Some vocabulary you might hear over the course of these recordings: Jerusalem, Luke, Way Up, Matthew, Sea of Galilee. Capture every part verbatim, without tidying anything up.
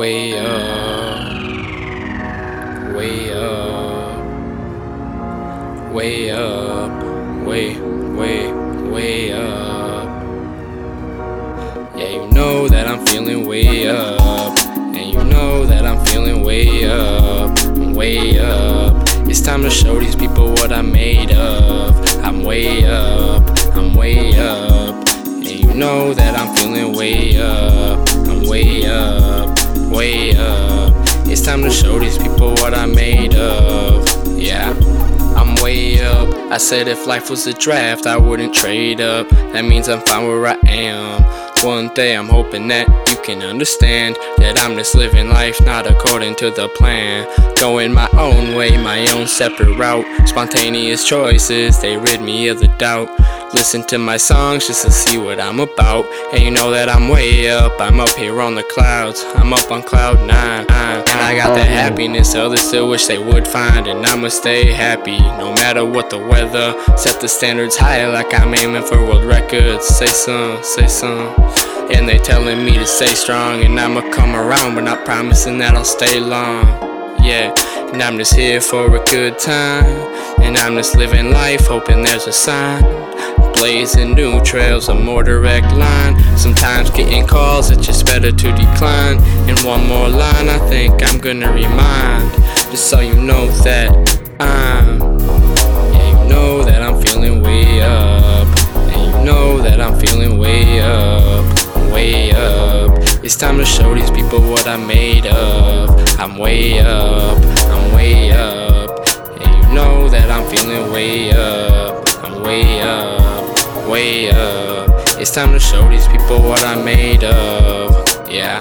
Way up, way up, way up, way, way, way up. Yeah, you know that I'm feeling way up, and you know that I'm feeling way up, way up. It's time to show these people what I'm made of. I'm way up, I'm way up, and you know that I'm feeling way up, I'm way up. Way up, it's time to show these people what I'm made of. Yeah, I'm way up. I said if life was a draft, I wouldn't trade up. That means I'm fine where I am. One day I'm hoping that you can understand that I'm just living life not according to the plan. Going my own way, my own separate route. Spontaneous choices, they rid me of the doubt. Listen to my songs just to see what I'm about. And you know that I'm way up, I'm up here on the clouds. I'm up on cloud nine, and I got that happiness others still wish they would find. And I'ma stay happy, no matter what the weather. Set the standards high like I'm aiming for world records. Say some, say some. And they telling me to stay strong, and I'ma come around, but not promising that I'll stay long. Yeah, and I'm just here for a good time. And I'm just living life, hoping there's a sign. Blazing new trails, a more direct line. Sometimes getting calls, it's just better to decline. In one more line, I think I'm gonna remind, just so you know that I'm, yeah, you know that I'm feeling way up, and you know that I'm feeling way up, way up. It's time to show these people what I'm made of. I'm way up, I'm way up, and you know that I'm feeling way up, I'm way up. Way up, it's time to show these people what I'm made of. Yeah,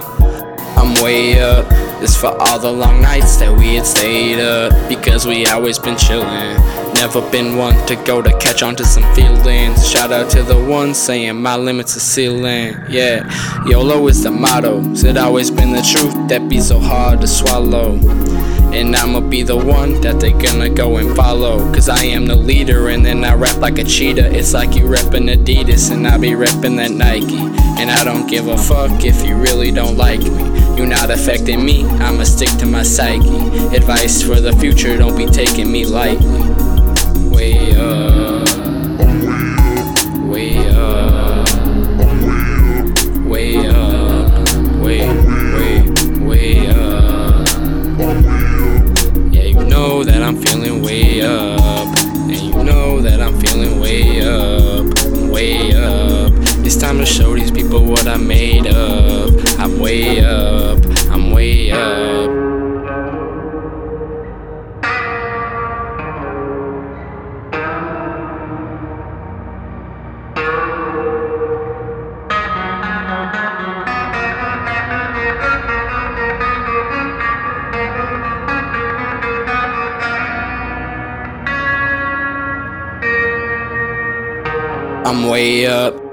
I'm way up. This for all the long nights that we had stayed up, because we always been chillin'. Never been one to go to catch on to some feelings. Shout out to the ones saying my limits are ceiling. Yeah, YOLO is the motto. It always been the truth that be so hard to swallow. And I'ma be the one that they gonna go and follow. Cause I am the leader, and then I rap like a cheetah. It's like you reppin' Adidas and I be reppin' that Nike. And I don't give a fuck if you really don't like me. You're not affecting me, I'ma stick to my psyche. Advice for the future, don't be taking me lightly. Way up, way up, way up, way, way, way up. That I'm feeling way up, and you know that I'm feeling way up, way up. It's time to show these people what I'm made of. I'm way up, I'm way up. I'm way up.